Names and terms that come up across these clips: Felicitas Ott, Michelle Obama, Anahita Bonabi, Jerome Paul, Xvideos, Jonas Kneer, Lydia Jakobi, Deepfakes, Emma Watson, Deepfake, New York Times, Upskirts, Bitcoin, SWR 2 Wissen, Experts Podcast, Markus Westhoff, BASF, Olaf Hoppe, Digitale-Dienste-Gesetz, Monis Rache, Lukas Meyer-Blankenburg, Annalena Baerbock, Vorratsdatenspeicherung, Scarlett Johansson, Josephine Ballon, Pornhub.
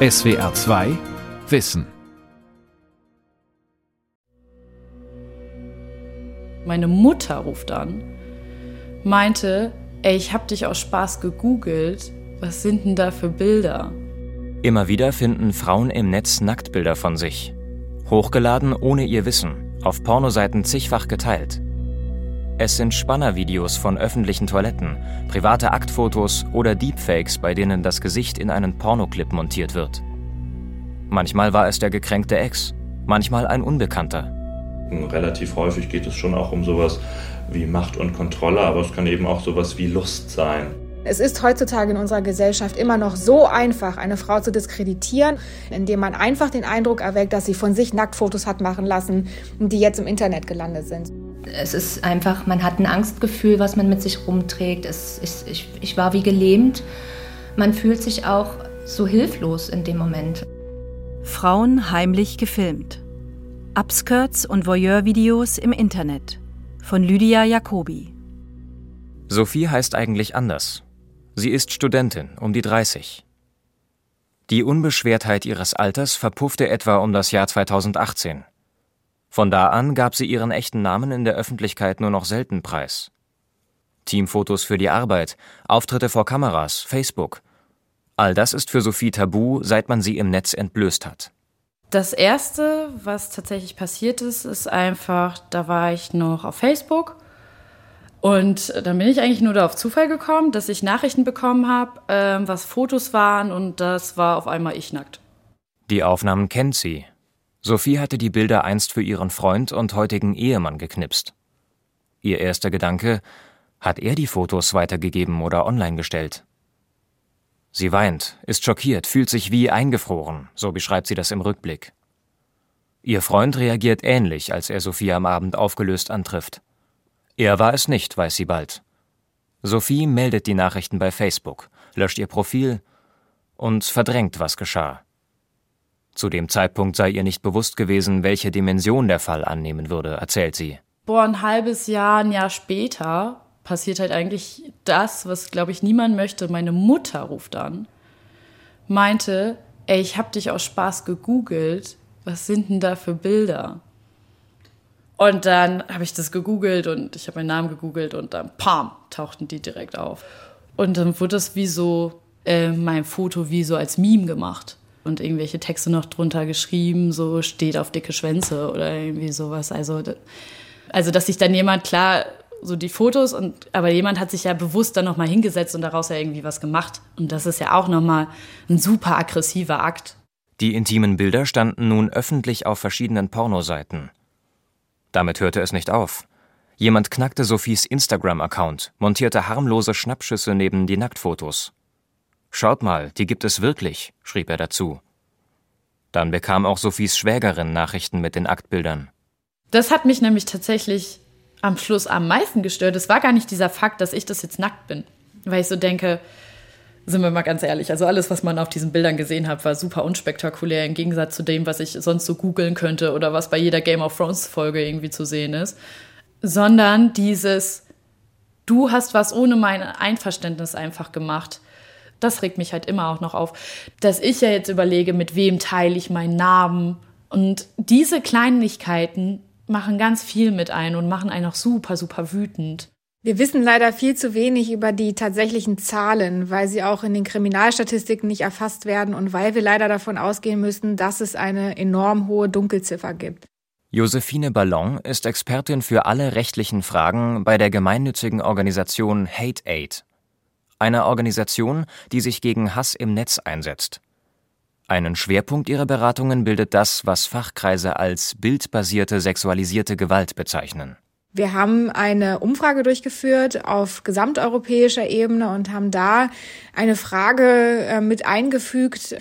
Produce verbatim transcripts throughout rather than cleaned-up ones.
S W R zwei Wissen. Meine Mutter ruft an, meinte, ey, ich hab dich aus Spaß gegoogelt, was sind denn da für Bilder? Immer wieder finden Frauen im Netz Nacktbilder von sich. Hochgeladen ohne ihr Wissen, auf Pornoseiten zigfach geteilt. Es sind Spannervideos von öffentlichen Toiletten, private Aktfotos oder Deepfakes, bei denen das Gesicht in einen Pornoclip montiert wird. Manchmal war es der gekränkte Ex, manchmal ein Unbekannter. Relativ häufig geht es schon auch um sowas wie Macht und Kontrolle, aber es kann eben auch sowas wie Lust sein. Es ist heutzutage in unserer Gesellschaft immer noch so einfach, eine Frau zu diskreditieren, indem man einfach den Eindruck erweckt, dass sie von sich Nacktfotos hat machen lassen, die jetzt im Internet gelandet sind. Es ist einfach, man hat ein Angstgefühl, was man mit sich rumträgt. Es, ich, ich, ich war wie gelähmt. Man fühlt sich auch so hilflos in dem Moment. Frauen heimlich gefilmt. Upskirts und Voyeur-Videos im Internet. Von Lydia Jakobi. Sophie heißt eigentlich anders. Sie ist Studentin, um die dreißig. Die Unbeschwertheit ihres Alters verpuffte etwa um das Jahr zweitausendachtzehn. Von da an gab sie ihren echten Namen in der Öffentlichkeit nur noch selten preis. Teamfotos für die Arbeit, Auftritte vor Kameras, Facebook. All das ist für Sophie tabu, seit man sie im Netz entblößt hat. Das Erste, was tatsächlich passiert ist, ist einfach, da war ich noch auf Facebook. Und dann bin ich eigentlich nur da auf Zufall gekommen, dass ich Nachrichten bekommen habe, äh, was Fotos waren, und das war auf einmal ich nackt. Die Aufnahmen kennt sie. Sophie hatte die Bilder einst für ihren Freund und heutigen Ehemann geknipst. Ihr erster Gedanke: Hat er die Fotos weitergegeben oder online gestellt? Sie weint, ist schockiert, fühlt sich wie eingefroren, so beschreibt sie das im Rückblick. Ihr Freund reagiert ähnlich, als er Sophie am Abend aufgelöst antrifft. Er war es nicht, weiß sie bald. Sophie meldet die Nachrichten bei Facebook, löscht ihr Profil und verdrängt, was geschah. Zu dem Zeitpunkt sei ihr nicht bewusst gewesen, welche Dimension der Fall annehmen würde, erzählt sie. Boah, ein halbes Jahr, ein Jahr später passiert halt eigentlich das, was, glaube ich, niemand möchte. Meine Mutter ruft an, meinte, ey, ich hab dich aus Spaß gegoogelt, was sind denn da für Bilder? Und dann habe ich das gegoogelt und ich habe meinen Namen gegoogelt und dann, pam, tauchten die direkt auf. Und dann wurde das wie so, äh, mein Foto wie so als Meme gemacht. Und irgendwelche Texte noch drunter geschrieben, so steht auf dicke Schwänze oder irgendwie sowas. Also, also dass sich dann jemand, klar, so die Fotos, und aber jemand hat sich ja bewusst dann nochmal hingesetzt und daraus ja irgendwie was gemacht. Und das ist ja auch nochmal ein super aggressiver Akt. Die intimen Bilder standen nun öffentlich auf verschiedenen Pornoseiten. Damit hörte es nicht auf. Jemand knackte Sophies Instagram-Account, montierte harmlose Schnappschüsse neben die Nacktfotos. »Schaut mal, die gibt es wirklich«, schrieb er dazu. Dann bekam auch Sophies Schwägerin Nachrichten mit den Aktbildern. Das hat mich nämlich tatsächlich am Schluss am meisten gestört. Es war gar nicht dieser Fakt, dass ich das jetzt nackt bin. Weil ich so denke, sind wir mal ganz ehrlich, also alles, was man auf diesen Bildern gesehen hat, war super unspektakulär im Gegensatz zu dem, was ich sonst so googeln könnte oder was bei jeder Game of Thrones-Folge irgendwie zu sehen ist. Sondern dieses, du hast was ohne mein Einverständnis einfach gemacht. Das regt mich halt immer auch noch auf, dass ich ja jetzt überlege, mit wem teile ich meinen Namen. Und diese Kleinigkeiten machen ganz viel mit ein und machen einen auch super, super wütend. Wir wissen leider viel zu wenig über die tatsächlichen Zahlen, weil sie auch in den Kriminalstatistiken nicht erfasst werden und weil wir leider davon ausgehen müssen, dass es eine enorm hohe Dunkelziffer gibt. Josephine Ballon ist Expertin für alle rechtlichen Fragen bei der gemeinnützigen Organisation HateAid, einer Organisation, die sich gegen Hass im Netz einsetzt. Einen Schwerpunkt ihrer Beratungen bildet das, was Fachkreise als bildbasierte sexualisierte Gewalt bezeichnen. Wir haben eine Umfrage durchgeführt auf gesamteuropäischer Ebene und haben da eine Frage mit eingefügt,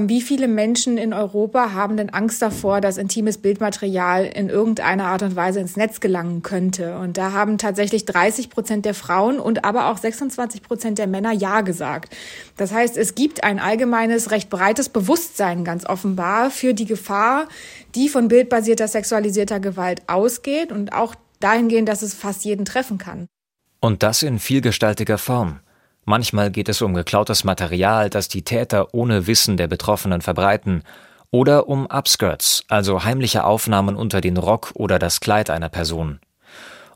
wie viele Menschen in Europa haben denn Angst davor, dass intimes Bildmaterial in irgendeiner Art und Weise ins Netz gelangen könnte. Und da haben tatsächlich dreißig Prozent der Frauen und aber auch sechsundzwanzig Prozent der Männer Ja gesagt. Das heißt, es gibt ein allgemeines, recht breites Bewusstsein ganz offenbar für die Gefahr, die von bildbasierter sexualisierter Gewalt ausgeht und auch dahingehend, dass es fast jeden treffen kann. Und das in vielgestaltiger Form. Manchmal geht es um geklautes Material, das die Täter ohne Wissen der Betroffenen verbreiten, oder um Upskirts, also heimliche Aufnahmen unter den Rock oder das Kleid einer Person.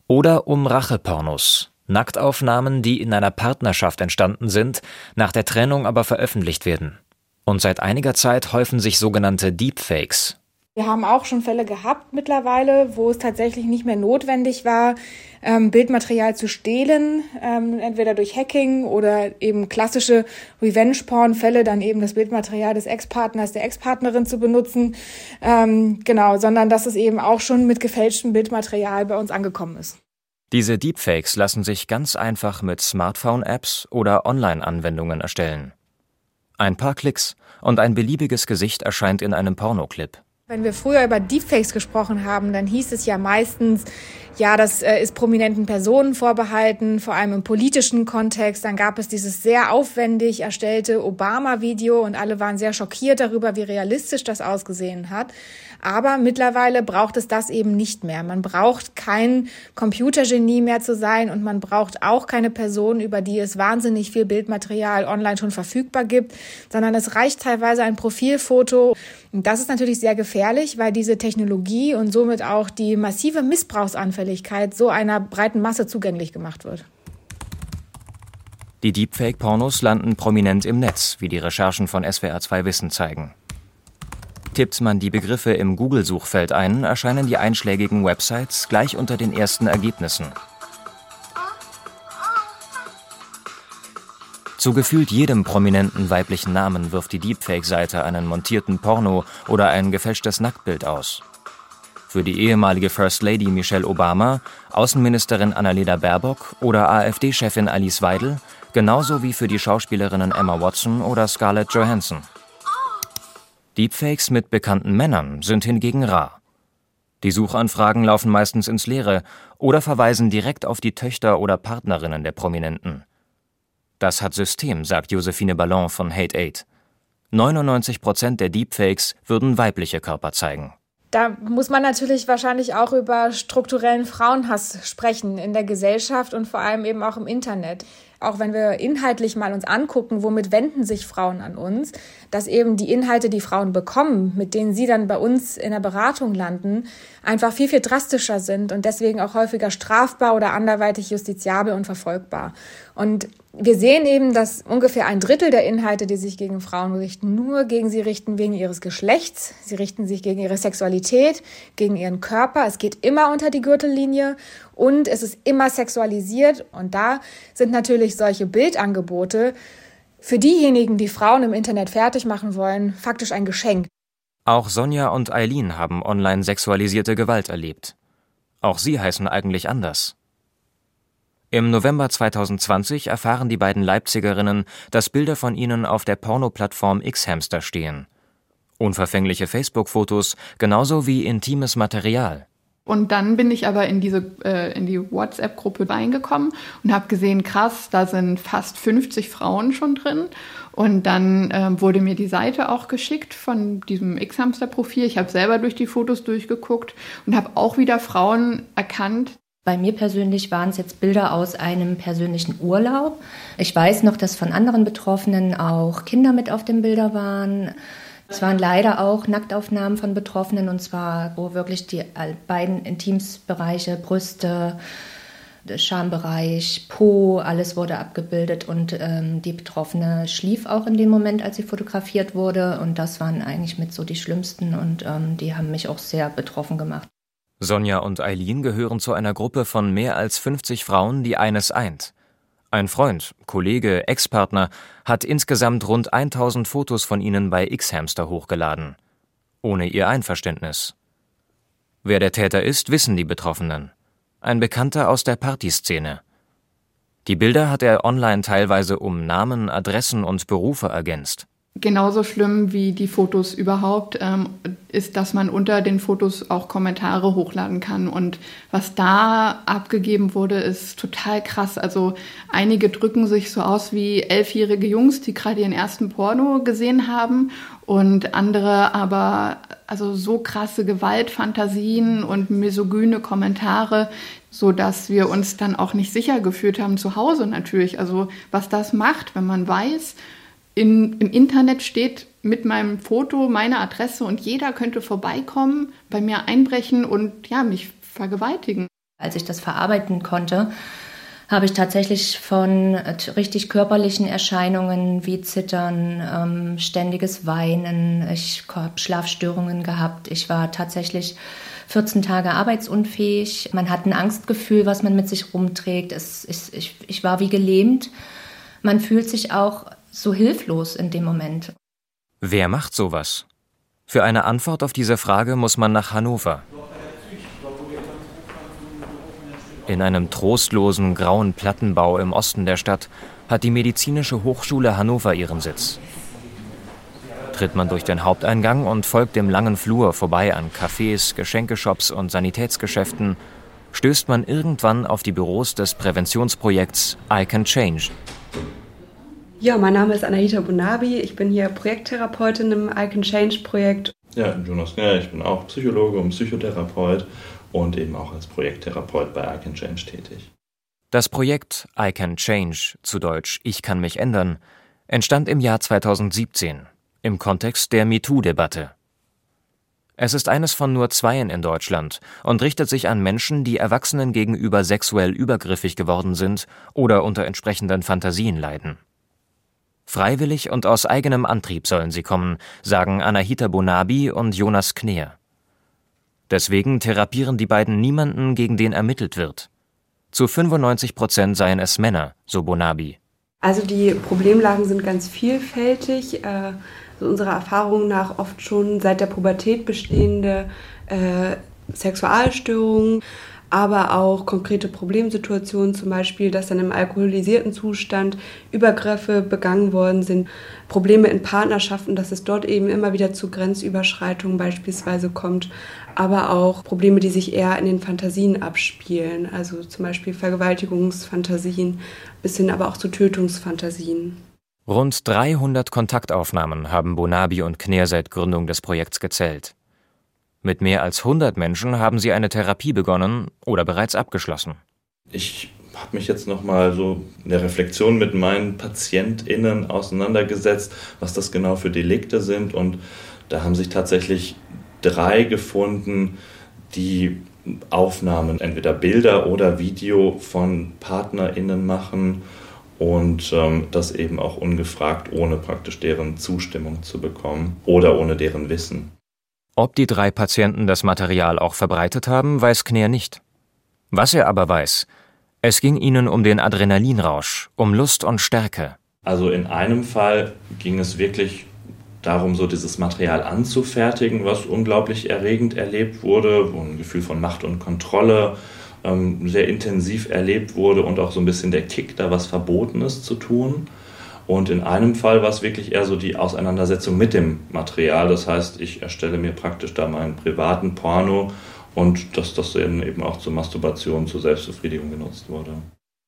Oder um Rachepornos, Nacktaufnahmen, die in einer Partnerschaft entstanden sind, nach der Trennung aber veröffentlicht werden. Und seit einiger Zeit häufen sich sogenannte Deepfakes. Wir haben auch schon Fälle gehabt mittlerweile, wo es tatsächlich nicht mehr notwendig war, Bildmaterial zu stehlen, entweder durch Hacking oder eben klassische Revenge-Porn-Fälle, dann eben das Bildmaterial des Ex-Partners, der Ex-Partnerin zu benutzen. Genau, sondern dass es eben auch schon mit gefälschtem Bildmaterial bei uns angekommen ist. Diese Deepfakes lassen sich ganz einfach mit Smartphone-Apps oder Online-Anwendungen erstellen. Ein paar Klicks und ein beliebiges Gesicht erscheint in einem Pornoclip. Wenn wir früher über Deepfakes gesprochen haben, dann hieß es ja meistens, ja, das ist prominenten Personen vorbehalten, vor allem im politischen Kontext. Dann gab es dieses sehr aufwendig erstellte Obama-Video und alle waren sehr schockiert darüber, wie realistisch das ausgesehen hat. Aber mittlerweile braucht es das eben nicht mehr. Man braucht kein Computergenie mehr zu sein und man braucht auch keine Person, über die es wahnsinnig viel Bildmaterial online schon verfügbar gibt, sondern es reicht teilweise ein Profilfoto. Und das ist natürlich sehr gefährlich, weil diese Technologie und somit auch die massive Missbrauchsanfälligkeit so einer breiten Masse zugänglich gemacht wird. Die Deepfake-Pornos landen prominent im Netz, wie die Recherchen von S W R zwei Wissen zeigen. Tippt man die Begriffe im Google-Suchfeld ein, erscheinen die einschlägigen Websites gleich unter den ersten Ergebnissen. Zu gefühlt jedem prominenten weiblichen Namen wirft die Deepfake-Seite einen montierten Porno oder ein gefälschtes Nacktbild aus. Für die ehemalige First Lady Michelle Obama, Außenministerin Annalena Baerbock oder A f D-Chefin Alice Weidel, genauso wie für die Schauspielerinnen Emma Watson oder Scarlett Johansson. Deepfakes mit bekannten Männern sind hingegen rar. Die Suchanfragen laufen meistens ins Leere oder verweisen direkt auf die Töchter oder Partnerinnen der Prominenten. Das hat System, sagt Josephine Ballon von HateAid. neunundneunzig Prozent der Deepfakes würden weibliche Körper zeigen. Da muss man natürlich wahrscheinlich auch über strukturellen Frauenhass sprechen in der Gesellschaft und vor allem eben auch im Internet. Auch wenn wir inhaltlich mal uns angucken, womit wenden sich Frauen an uns, dass eben die Inhalte, die Frauen bekommen, mit denen sie dann bei uns in der Beratung landen, einfach viel, viel drastischer sind und deswegen auch häufiger strafbar oder anderweitig justiziabel und verfolgbar. Und wir sehen eben, dass ungefähr ein Drittel der Inhalte, die sich gegen Frauen richten, nur gegen sie richten wegen ihres Geschlechts. Sie richten sich gegen ihre Sexualität, gegen ihren Körper. Es geht immer unter die Gürtellinie und es ist immer sexualisiert. Und da sind natürlich solche Bildangebote für diejenigen, die Frauen im Internet fertig machen wollen, faktisch ein Geschenk. Auch Sonja und Eileen haben online sexualisierte Gewalt erlebt. Auch sie heißen eigentlich anders. Im November zweitausendzwanzig erfahren die beiden Leipzigerinnen, dass Bilder von ihnen auf der Pornoplattform xHamster stehen. Unverfängliche Facebook-Fotos, genauso wie intimes Material. Und dann bin ich aber in diese äh, in die WhatsApp-Gruppe reingekommen und habe gesehen, krass, da sind fast fünfzig Frauen schon drin. Und dann äh, wurde mir die Seite auch geschickt von diesem xHamster-Profil. Ich habe selber durch die Fotos durchgeguckt und habe auch wieder Frauen erkannt. Bei mir persönlich waren es jetzt Bilder aus einem persönlichen Urlaub. Ich weiß noch, dass von anderen Betroffenen auch Kinder mit auf den Bildern waren. Es waren leider auch Nacktaufnahmen von Betroffenen, und zwar wo wirklich die beiden Intimsbereiche, Brüste, Schambereich, Po, alles wurde abgebildet. Und ähm, die Betroffene schlief auch in dem Moment, als sie fotografiert wurde. Und das waren eigentlich mit so die schlimmsten und ähm, die haben mich auch sehr betroffen gemacht. Sonja und Eileen gehören zu einer Gruppe von mehr als fünfzig Frauen, die eines eint. Ein Freund, Kollege, Ex-Partner hat insgesamt rund tausend Fotos von ihnen bei xHamster hochgeladen. Ohne ihr Einverständnis. Wer der Täter ist, wissen die Betroffenen. Ein Bekannter aus der Partyszene. Die Bilder hat er online teilweise um Namen, Adressen und Berufe ergänzt. Genauso schlimm wie die Fotos überhaupt ähm, ist, dass man unter den Fotos auch Kommentare hochladen kann. Und was da abgegeben wurde, ist total krass. Also einige drücken sich so aus wie elfjährige Jungs, die gerade ihren ersten Porno gesehen haben. Und andere aber, also so krasse Gewaltfantasien und misogyne Kommentare, so dass wir uns dann auch nicht sicher gefühlt haben, zu Hause natürlich. Also was das macht, wenn man weiß, In, im Internet steht mit meinem Foto meine Adresse und jeder könnte vorbeikommen, bei mir einbrechen und ja, mich vergewaltigen. Als ich das verarbeiten konnte, habe ich tatsächlich von richtig körperlichen Erscheinungen wie Zittern, ähm, ständiges Weinen, ich habe Schlafstörungen gehabt, ich war tatsächlich vierzehn Tage arbeitsunfähig. Man hat ein Angstgefühl, was man mit sich rumträgt. Es, ich, ich, ich war wie gelähmt. Man fühlt sich auch so hilflos in dem Moment. Wer macht sowas? Für eine Antwort auf diese Frage muss man nach Hannover. In einem trostlosen grauen Plattenbau im Osten der Stadt hat die Medizinische Hochschule Hannover ihren Sitz. Tritt man durch den Haupteingang und folgt dem langen Flur vorbei an Cafés, Geschenkeshops und Sanitätsgeschäften, stößt man irgendwann auf die Büros des Präventionsprojekts I can change. Ja, mein Name ist Anahita Bonabi, ich bin hier Projekttherapeutin im I can change Projekt. Ja, ich bin Jonas Kneer, ich bin auch Psychologe und Psychotherapeut und eben auch als Projekttherapeut bei I can change tätig. Das Projekt I can change, zu Deutsch Ich kann mich ändern, entstand im Jahr zweitausendsiebzehn im Kontext der MeToo-Debatte. Es ist eines von nur zweien in Deutschland und richtet sich an Menschen, die Erwachsenen gegenüber sexuell übergriffig geworden sind oder unter entsprechenden Fantasien leiden. Freiwillig und aus eigenem Antrieb sollen sie kommen, sagen Anahita Bonabi und Jonas Kneer. Deswegen therapieren die beiden niemanden, gegen den ermittelt wird. Zu fünfundneunzig Prozent seien es Männer, so Bonabi. Also die Problemlagen sind ganz vielfältig. Äh, so unserer Erfahrung nach oft schon seit der Pubertät bestehende äh, Sexualstörungen, aber auch konkrete Problemsituationen, zum Beispiel, dass dann im alkoholisierten Zustand Übergriffe begangen worden sind, Probleme in Partnerschaften, dass es dort eben immer wieder zu Grenzüberschreitungen beispielsweise kommt, aber auch Probleme, die sich eher in den Fantasien abspielen, also zum Beispiel Vergewaltigungsfantasien bis hin aber auch zu Tötungsfantasien. Rund dreihundert Kontaktaufnahmen haben Bonabi und Kneer seit Gründung des Projekts gezählt. Mit mehr als hundert Menschen haben sie eine Therapie begonnen oder bereits abgeschlossen. Ich habe mich jetzt nochmal so in der Reflexion mit meinen PatientInnen auseinandergesetzt, was das genau für Delikte sind. Und da haben sich tatsächlich drei gefunden, die Aufnahmen, entweder Bilder oder Video von PartnerInnen machen und ähm, das eben auch ungefragt, ohne praktisch deren Zustimmung zu bekommen oder ohne deren Wissen. Ob die drei Patienten das Material auch verbreitet haben, weiß Kneer nicht. Was er aber weiß, es ging ihnen um den Adrenalinrausch, um Lust und Stärke. Also in einem Fall ging es wirklich darum, so dieses Material anzufertigen, was unglaublich erregend erlebt wurde, wo ein Gefühl von Macht und Kontrolle ähm, sehr intensiv erlebt wurde und auch so ein bisschen der Kick, da was Verbotenes zu tun. Und in einem Fall war es wirklich eher so die Auseinandersetzung mit dem Material. Das heißt, ich erstelle mir praktisch da meinen privaten Porno und dass das eben auch zur Masturbation, zur Selbstbefriedigung genutzt wurde.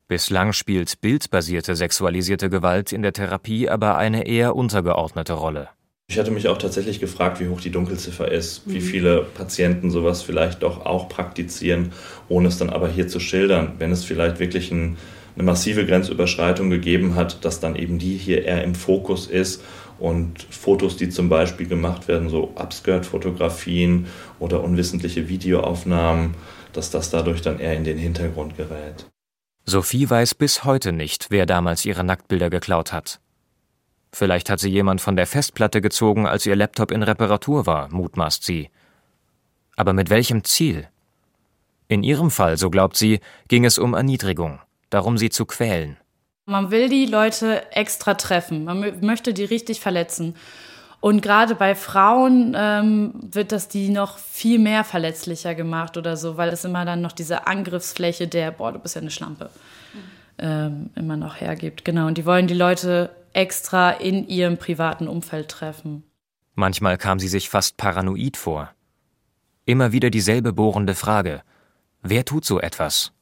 Bislang spielt bildbasierte sexualisierte Gewalt in der Therapie aber eine eher untergeordnete Rolle. Ich hatte mich auch tatsächlich gefragt, wie hoch die Dunkelziffer ist, wie viele Patienten sowas vielleicht doch auch praktizieren, ohne es dann aber hier zu schildern, wenn es vielleicht wirklich ein eine massive Grenzüberschreitung gegeben hat, dass dann eben die hier eher im Fokus ist und Fotos, die zum Beispiel gemacht werden, so Upskirt-Fotografien oder unwissentliche Videoaufnahmen, dass das dadurch dann eher in den Hintergrund gerät. Sophie weiß bis heute nicht, wer damals ihre Nacktbilder geklaut hat. Vielleicht hat sie jemand von der Festplatte gezogen, als ihr Laptop in Reparatur war, mutmaßt sie. Aber mit welchem Ziel? In ihrem Fall, so glaubt sie, ging es um Erniedrigung. Darum, sie zu quälen. Man will die Leute extra treffen, man m- möchte die richtig verletzen. Und gerade bei Frauen ähm, wird das die noch viel mehr verletzlicher gemacht oder so, weil es immer dann noch diese Angriffsfläche der, boah, du bist ja eine Schlampe, ähm, immer noch hergibt. Genau, und die wollen die Leute extra in ihrem privaten Umfeld treffen. Manchmal kam sie sich fast paranoid vor. Immer wieder dieselbe bohrende Frage: Wer tut so etwas?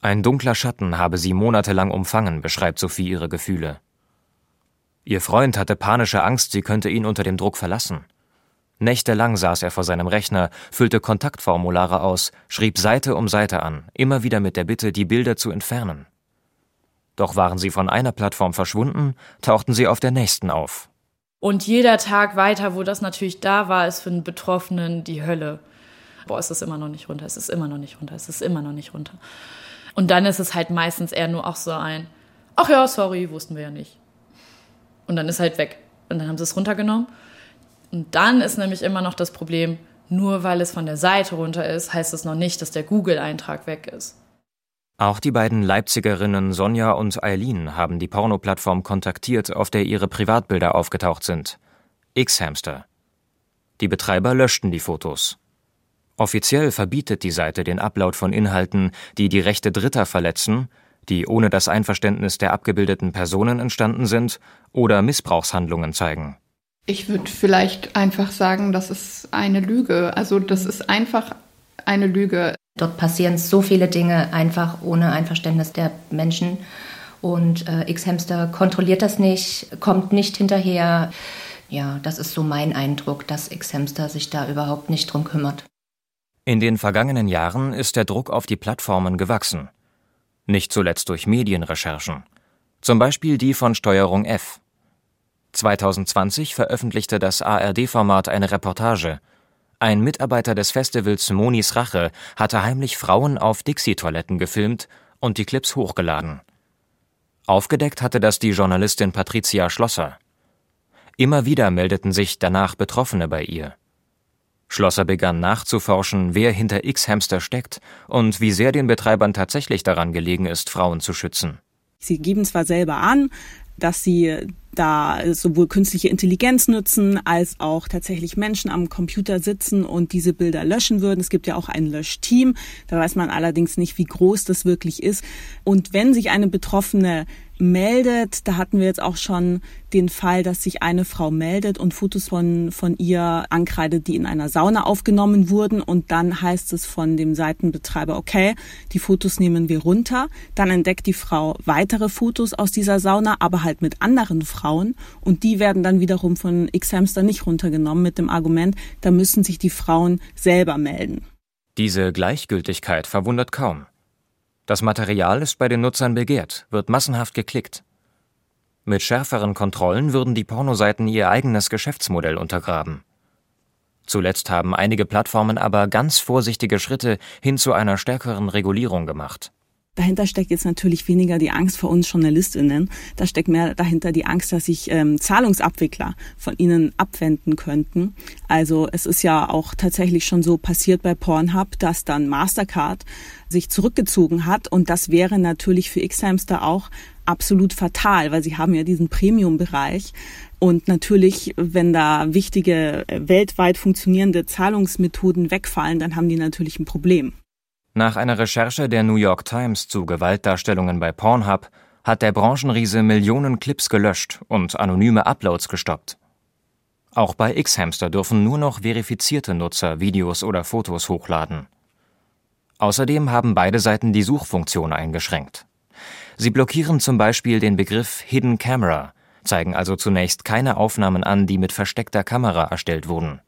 Ein dunkler Schatten habe sie monatelang umfangen, beschreibt Sophie ihre Gefühle. Ihr Freund hatte panische Angst, sie könnte ihn unter dem Druck verlassen. Nächtelang saß er vor seinem Rechner, füllte Kontaktformulare aus, schrieb Seite um Seite an, immer wieder mit der Bitte, die Bilder zu entfernen. Doch waren sie von einer Plattform verschwunden, tauchten sie auf der nächsten auf. Und jeder Tag weiter, wo das natürlich da war, ist für den Betroffenen die Hölle. Boah, es ist immer noch nicht runter, es ist immer noch nicht runter, es ist immer noch nicht runter. Und dann ist es halt meistens eher nur auch so ein, ach ja, sorry, wussten wir ja nicht. Und dann ist halt weg. Und dann haben sie es runtergenommen. Und dann ist nämlich immer noch das Problem, nur weil es von der Seite runter ist, heißt es noch nicht, dass der Google-Eintrag weg ist. Auch die beiden Leipzigerinnen Sonja und Eileen haben die Porno-Plattform kontaktiert, auf der ihre Privatbilder aufgetaucht sind. xHamster. Die Betreiber löschten die Fotos. Offiziell verbietet die Seite den Upload von Inhalten, die die Rechte Dritter verletzen, die ohne das Einverständnis der abgebildeten Personen entstanden sind oder Missbrauchshandlungen zeigen. Ich würde vielleicht einfach sagen, das ist eine Lüge. Also das ist einfach eine Lüge. Dort passieren so viele Dinge einfach ohne Einverständnis der Menschen. Und äh, xHamster kontrolliert das nicht, kommt nicht hinterher. Ja, das ist so mein Eindruck, dass xHamster sich da überhaupt nicht drum kümmert. In den vergangenen Jahren ist der Druck auf die Plattformen gewachsen. Nicht zuletzt durch Medienrecherchen. Zum Beispiel die von Steuerung F. zwanzig zwanzig veröffentlichte das A R D-Format eine Reportage. Ein Mitarbeiter des Festivals Monis Rache hatte heimlich Frauen auf Dixie-Toiletten gefilmt und die Clips hochgeladen. Aufgedeckt hatte das die Journalistin Patricia Schlosser. Immer wieder meldeten sich danach Betroffene bei ihr. Schlosser begann nachzuforschen, wer hinter xHamster steckt und wie sehr den Betreibern tatsächlich daran gelegen ist, Frauen zu schützen. Sie geben zwar selber an, dass sie da sowohl künstliche Intelligenz nutzen, als auch tatsächlich Menschen am Computer sitzen und diese Bilder löschen würden. Es gibt ja auch ein Löschteam, da weiß man allerdings nicht, wie groß das wirklich ist. Und wenn sich eine Betroffene meldet, da hatten wir jetzt auch schon den Fall, dass sich eine Frau meldet und Fotos von, von ihr ankreidet, die in einer Sauna aufgenommen wurden, und dann heißt es von dem Seitenbetreiber, okay, die Fotos nehmen wir runter. Dann entdeckt die Frau weitere Fotos aus dieser Sauna, aber halt mit anderen Frauen, und die werden dann wiederum von xHamster nicht runtergenommen mit dem Argument, da müssen sich die Frauen selber melden. Diese Gleichgültigkeit verwundert kaum. Das Material ist bei den Nutzern begehrt, wird massenhaft geklickt. Mit schärferen Kontrollen würden die Pornoseiten ihr eigenes Geschäftsmodell untergraben. Zuletzt haben einige Plattformen aber ganz vorsichtige Schritte hin zu einer stärkeren Regulierung gemacht. Dahinter steckt jetzt natürlich weniger die Angst vor uns JournalistInnen. Da steckt mehr dahinter die Angst, dass sich ähm, Zahlungsabwickler von ihnen abwenden könnten. Also es ist ja auch tatsächlich schon so passiert bei Pornhub, dass dann Mastercard sich zurückgezogen hat. Und das wäre natürlich für xHamster auch absolut fatal, weil sie haben ja diesen Premium-Bereich. Und natürlich, wenn da wichtige, weltweit funktionierende Zahlungsmethoden wegfallen, dann haben die natürlich ein Problem. Nach einer Recherche der New York Times zu Gewaltdarstellungen bei Pornhub hat der Branchenriese Millionen Clips gelöscht und anonyme Uploads gestoppt. Auch bei xHamster dürfen nur noch verifizierte Nutzer Videos oder Fotos hochladen. Außerdem haben beide Seiten die Suchfunktion eingeschränkt. Sie blockieren zum Beispiel den Begriff Hidden Camera, zeigen also zunächst keine Aufnahmen an, die mit versteckter Kamera erstellt wurden.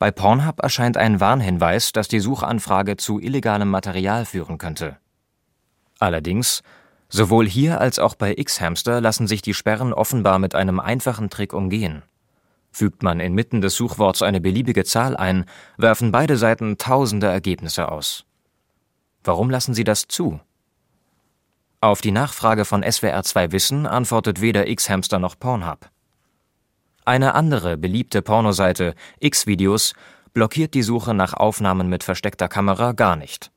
Bei Pornhub erscheint ein Warnhinweis, dass die Suchanfrage zu illegalem Material führen könnte. Allerdings, sowohl hier als auch bei xHamster lassen sich die Sperren offenbar mit einem einfachen Trick umgehen. Fügt man inmitten des Suchworts eine beliebige Zahl ein, werfen beide Seiten tausende Ergebnisse aus. Warum lassen sie das zu? Auf die Nachfrage von S W R zwei Wissen antwortet weder xHamster noch Pornhub. Eine andere beliebte Pornoseite, Xvideos, blockiert die Suche nach Aufnahmen mit versteckter Kamera gar nicht.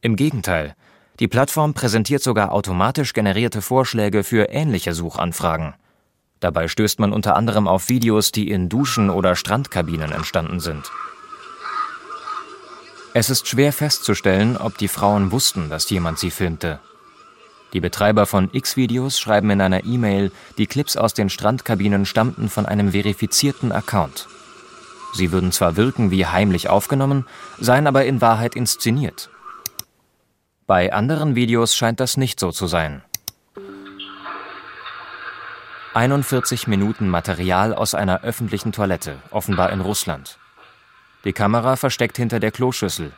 Im Gegenteil, die Plattform präsentiert sogar automatisch generierte Vorschläge für ähnliche Suchanfragen. Dabei stößt man unter anderem auf Videos, die in Duschen oder Strandkabinen entstanden sind. Es ist schwer festzustellen, ob die Frauen wussten, dass jemand sie filmte. Die Betreiber von Xvideos schreiben in einer E-Mail, die Clips aus den Strandkabinen stammten von einem verifizierten Account. Sie würden zwar wirken wie heimlich aufgenommen, seien aber in Wahrheit inszeniert. Bei anderen Videos scheint das nicht so zu sein. einundvierzig Minuten Material aus einer öffentlichen Toilette, offenbar in Russland. Die Kamera versteckt hinter der Kloschüssel.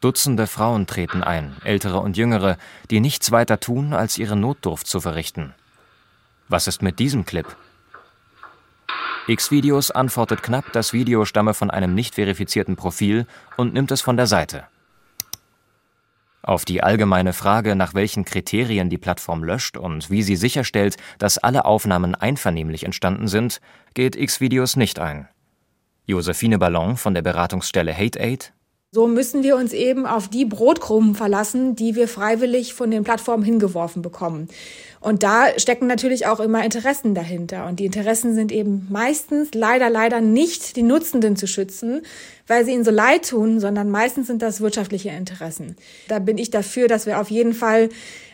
Dutzende Frauen treten ein, ältere und jüngere, die nichts weiter tun, als ihre Notdurft zu verrichten. Was ist mit diesem Clip? Xvideos antwortet knapp, das Video stamme von einem nicht verifizierten Profil und nimmt es von der Seite. Auf die allgemeine Frage, nach welchen Kriterien die Plattform löscht und wie sie sicherstellt, dass alle Aufnahmen einvernehmlich entstanden sind, geht Xvideos nicht ein. Josephine Ballon von der Beratungsstelle HateAid: So müssen wir uns eben auf die Brotkrumen verlassen, die wir freiwillig von den Plattformen hingeworfen bekommen. Und da stecken natürlich auch immer Interessen dahinter. Und die Interessen sind eben meistens leider, leider nicht die Nutzenden zu schützen, weil sie ihnen so leid tun, sondern meistens sind das wirtschaftliche Interessen. Da bin ich dafür, dass wir auf jeden Fall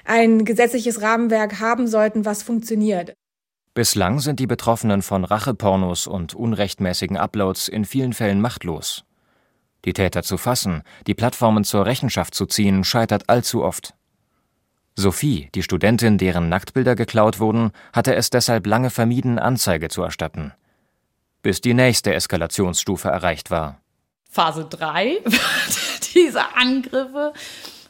ein gesetzliches Rahmenwerk haben sollten, was funktioniert. Bislang sind die Betroffenen von Rachepornos und unrechtmäßigen Uploads in vielen Fällen machtlos. Die Täter zu fassen, die Plattformen zur Rechenschaft zu ziehen, scheitert allzu oft. Sophie, die Studentin, deren Nacktbilder geklaut wurden, hatte es deshalb lange vermieden, Anzeige zu erstatten. Bis die nächste Eskalationsstufe erreicht war. Phase drei dieser Angriffe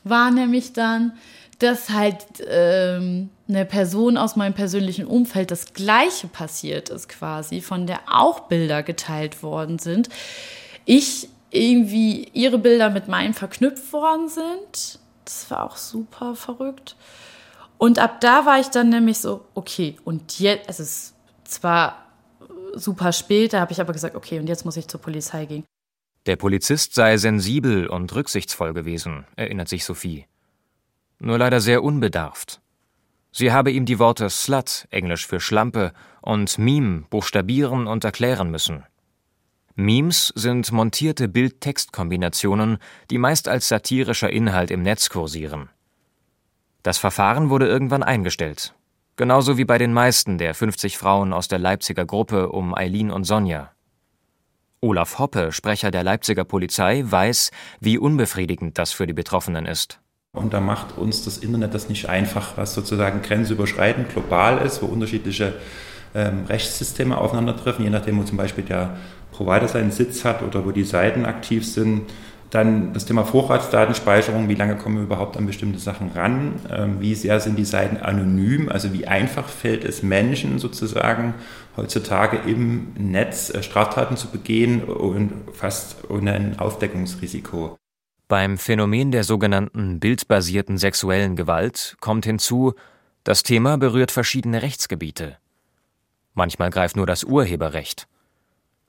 war nämlich dann, dass halt ähm, eine Person aus meinem persönlichen Umfeld das Gleiche passiert ist quasi, von der auch Bilder geteilt worden sind. Ich... irgendwie ihre Bilder mit meinen verknüpft worden sind. Das war auch super verrückt. Und ab da war ich dann nämlich so, okay, und jetzt, es ist zwar super spät, da habe ich aber gesagt, okay, und jetzt muss ich zur Polizei gehen. Der Polizist sei sensibel und rücksichtsvoll gewesen, erinnert sich Sophie. Nur leider sehr unbedarft. Sie habe ihm die Worte Slut, englisch für Schlampe, und Meme buchstabieren und erklären müssen. Memes sind montierte Bild-Text-Kombinationen, die meist als satirischer Inhalt im Netz kursieren. Das Verfahren wurde irgendwann eingestellt. Genauso wie bei den meisten der fünfzig Frauen aus der Leipziger Gruppe um Eileen und Sonja. Olaf Hoppe, Sprecher der Leipziger Polizei, weiß, wie unbefriedigend das für die Betroffenen ist. Und da macht uns das Internet das nicht einfach, was sozusagen grenzüberschreitend global ist, wo unterschiedliche ähm, Rechtssysteme aufeinandertreffen, je nachdem, wo zum Beispiel der Provider seinen Sitz hat oder wo die Seiten aktiv sind. Dann das Thema Vorratsdatenspeicherung, wie lange kommen wir überhaupt an bestimmte Sachen ran, wie sehr sind die Seiten anonym, also wie einfach fällt es Menschen sozusagen heutzutage im Netz Straftaten zu begehen und fast ohne ein Aufdeckungsrisiko. Beim Phänomen der sogenannten bildbasierten sexuellen Gewalt kommt hinzu, das Thema berührt verschiedene Rechtsgebiete. Manchmal greift nur das Urheberrecht.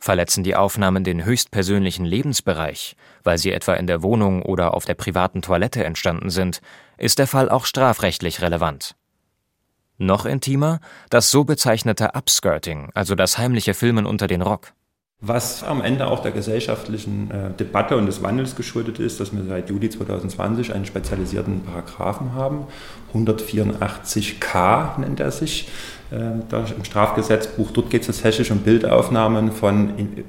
Verletzen die Aufnahmen den höchstpersönlichen Lebensbereich, weil sie etwa in der Wohnung oder auf der privaten Toilette entstanden sind, ist der Fall auch strafrechtlich relevant. Noch intimer, das so bezeichnete Upskirting, also das heimliche Filmen unter den Rock. Was am Ende auch der gesellschaftlichen äh, Debatte und des Wandels geschuldet ist, dass wir seit Juli zwanzig zwanzig einen spezialisierten Paragraphen haben, hundertvierundachtzig K nennt er sich, äh, da im Strafgesetzbuch. Dort geht es tatsächlich um Bildaufnahmen von in,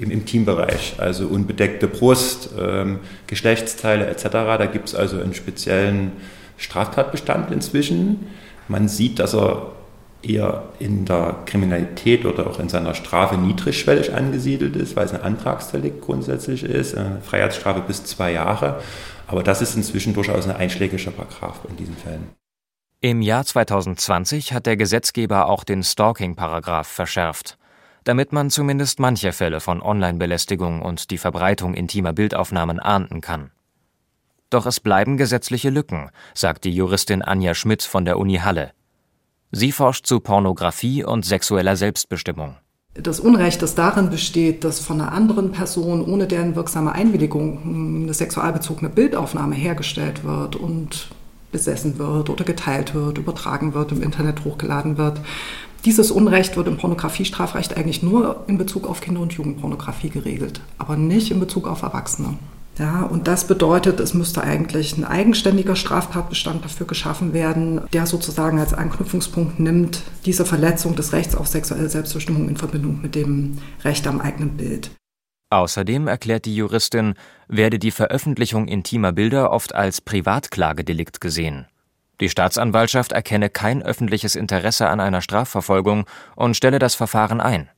im Intimbereich, also unbedeckte Brust, ähm, Geschlechtsteile et cetera. Da gibt es also einen speziellen Straftatbestand inzwischen. Man sieht, dass er eher in der Kriminalität oder auch in seiner Strafe niedrigschwellig angesiedelt ist, weil es ein Antragsdelikt grundsätzlich ist, eine Freiheitsstrafe bis zwei Jahre. Aber das ist inzwischen durchaus ein einschlägiger Paragraph in diesen Fällen. Im Jahr zwanzig zwanzig hat der Gesetzgeber auch den Stalking-Paragraph verschärft, damit man zumindest manche Fälle von Online-Belästigung und die Verbreitung intimer Bildaufnahmen ahnden kann. Doch es bleiben gesetzliche Lücken, sagt die Juristin Anja Schmidt von der Uni Halle. Sie forscht zu Pornografie und sexueller Selbstbestimmung. Das Unrecht, das darin besteht, dass von einer anderen Person ohne deren wirksame Einwilligung eine sexualbezogene Bildaufnahme hergestellt wird und besessen wird oder geteilt wird, übertragen wird, im Internet hochgeladen wird. Dieses Unrecht wird im Pornografiestrafrecht eigentlich nur in Bezug auf Kinder- und Jugendpornografie geregelt, aber nicht in Bezug auf Erwachsene. Ja, und das bedeutet, es müsste eigentlich ein eigenständiger Straftatbestand dafür geschaffen werden, der sozusagen als Anknüpfungspunkt nimmt, diese Verletzung des Rechts auf sexuelle Selbstbestimmung in Verbindung mit dem Recht am eigenen Bild. Außerdem erklärt die Juristin, werde die Veröffentlichung intimer Bilder oft als Privatklagedelikt gesehen. Die Staatsanwaltschaft erkenne kein öffentliches Interesse an einer Strafverfolgung und stelle das Verfahren ein.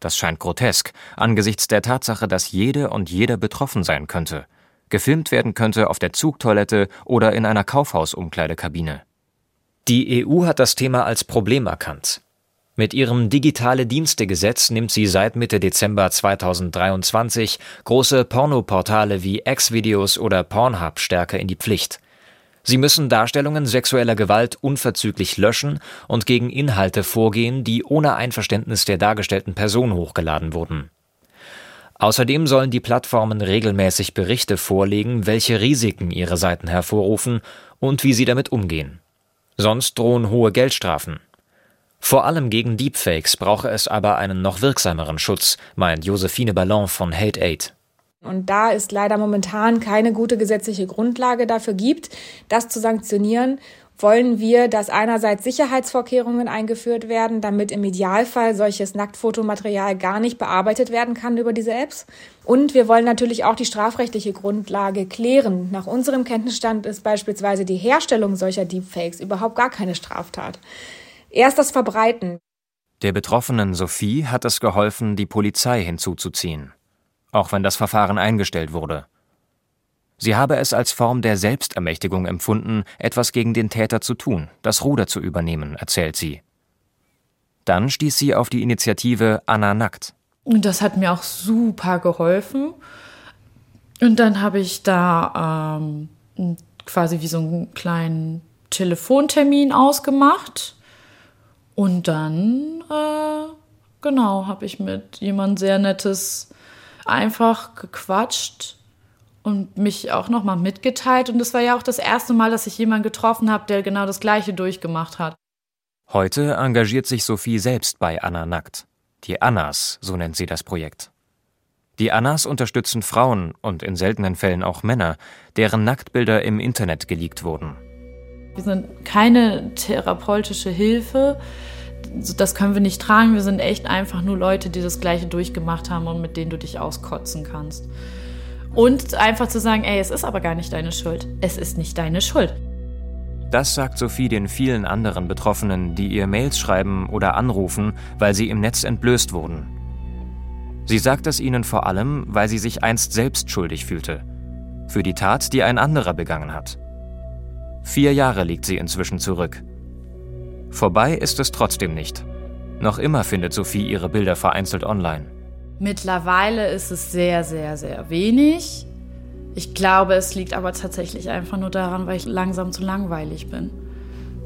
Das scheint grotesk, angesichts der Tatsache, dass jede und jeder betroffen sein könnte, gefilmt werden könnte auf der Zugtoilette oder in einer Kaufhausumkleidekabine. Die E U hat das Thema als Problem erkannt. Mit ihrem Digitale-Dienste-Gesetz nimmt sie seit Mitte Dezember zweitausenddreiundzwanzig große Pornoportale wie Xvideos oder Pornhub stärker in die Pflicht. Sie müssen Darstellungen sexueller Gewalt unverzüglich löschen und gegen Inhalte vorgehen, die ohne Einverständnis der dargestellten Person hochgeladen wurden. Außerdem sollen die Plattformen regelmäßig Berichte vorlegen, welche Risiken ihre Seiten hervorrufen und wie sie damit umgehen. Sonst drohen hohe Geldstrafen. Vor allem gegen Deepfakes brauche es aber einen noch wirksameren Schutz, meint Josephine Ballon von HateAid. Und da es leider momentan keine gute gesetzliche Grundlage dafür gibt, das zu sanktionieren, wollen wir, dass einerseits Sicherheitsvorkehrungen eingeführt werden, damit im Idealfall solches Nacktfotomaterial gar nicht bearbeitet werden kann über diese Apps. Und wir wollen natürlich auch die strafrechtliche Grundlage klären. Nach unserem Kenntnisstand ist beispielsweise die Herstellung solcher Deepfakes überhaupt gar keine Straftat. Erst das Verbreiten. Der Betroffenen Sophie hat es geholfen, die Polizei hinzuzuziehen, auch wenn das Verfahren eingestellt wurde. Sie habe es als Form der Selbstermächtigung empfunden, etwas gegen den Täter zu tun, das Ruder zu übernehmen, erzählt sie. Dann stieß sie auf die Initiative Anna nackt. Und das hat mir auch super geholfen. Und dann habe ich da ähm, quasi wie so einen kleinen Telefontermin ausgemacht. Und dann, äh, genau, habe ich mit jemandem sehr Nettes einfach gequatscht und mich auch nochmal mitgeteilt. Und das war ja auch das erste Mal, dass ich jemanden getroffen habe, der genau das Gleiche durchgemacht hat. Heute engagiert sich Sophie selbst bei Anna nackt. Die Annas, so nennt sie das Projekt. Die Annas unterstützen Frauen und in seltenen Fällen auch Männer, deren Nacktbilder im Internet geleakt wurden. Wir sind keine therapeutische Hilfe. Das können wir nicht tragen. Wir sind echt einfach nur Leute, die das Gleiche durchgemacht haben und mit denen du dich auskotzen kannst. Und einfach zu sagen, ey, es ist aber gar nicht deine Schuld. Es ist nicht deine Schuld. Das sagt Sophie den vielen anderen Betroffenen, die ihr Mails schreiben oder anrufen, weil sie im Netz entblößt wurden. Sie sagt es ihnen vor allem, weil sie sich einst selbst schuldig fühlte. Für die Tat, die ein anderer begangen hat. Vier Jahre liegt sie inzwischen zurück. Vorbei ist es trotzdem nicht. Noch immer findet Sophie ihre Bilder vereinzelt online. Mittlerweile ist es sehr, sehr, sehr wenig. Ich glaube, es liegt aber tatsächlich einfach nur daran, weil ich langsam zu langweilig bin.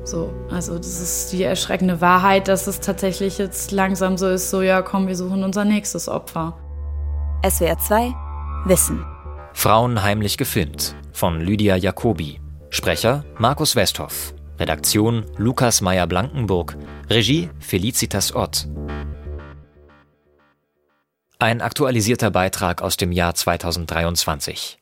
So, also das ist die erschreckende Wahrheit, dass es tatsächlich jetzt langsam so ist, so ja, komm, wir suchen unser nächstes Opfer. S W R zwei Wissen. Frauen heimlich gefilmt von Lydia Jakobi. Sprecher Markus Westhoff. Redaktion Lukas Meyer-Blankenburg, Regie Felicitas Ott. Ein aktualisierter Beitrag aus dem Jahr zweitausenddreiundzwanzig.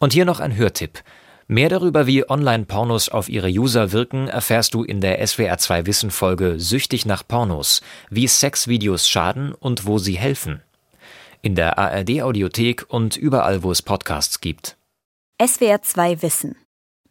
Und hier noch ein Hörtipp. Mehr darüber, wie Online-Pornos auf ihre User wirken, erfährst du in der S W R zwei Wissen-Folge Süchtig nach Pornos, wie Sexvideos schaden und wo sie helfen. In der A R D-Audiothek und überall, wo es Podcasts gibt. S W R zwei Wissen.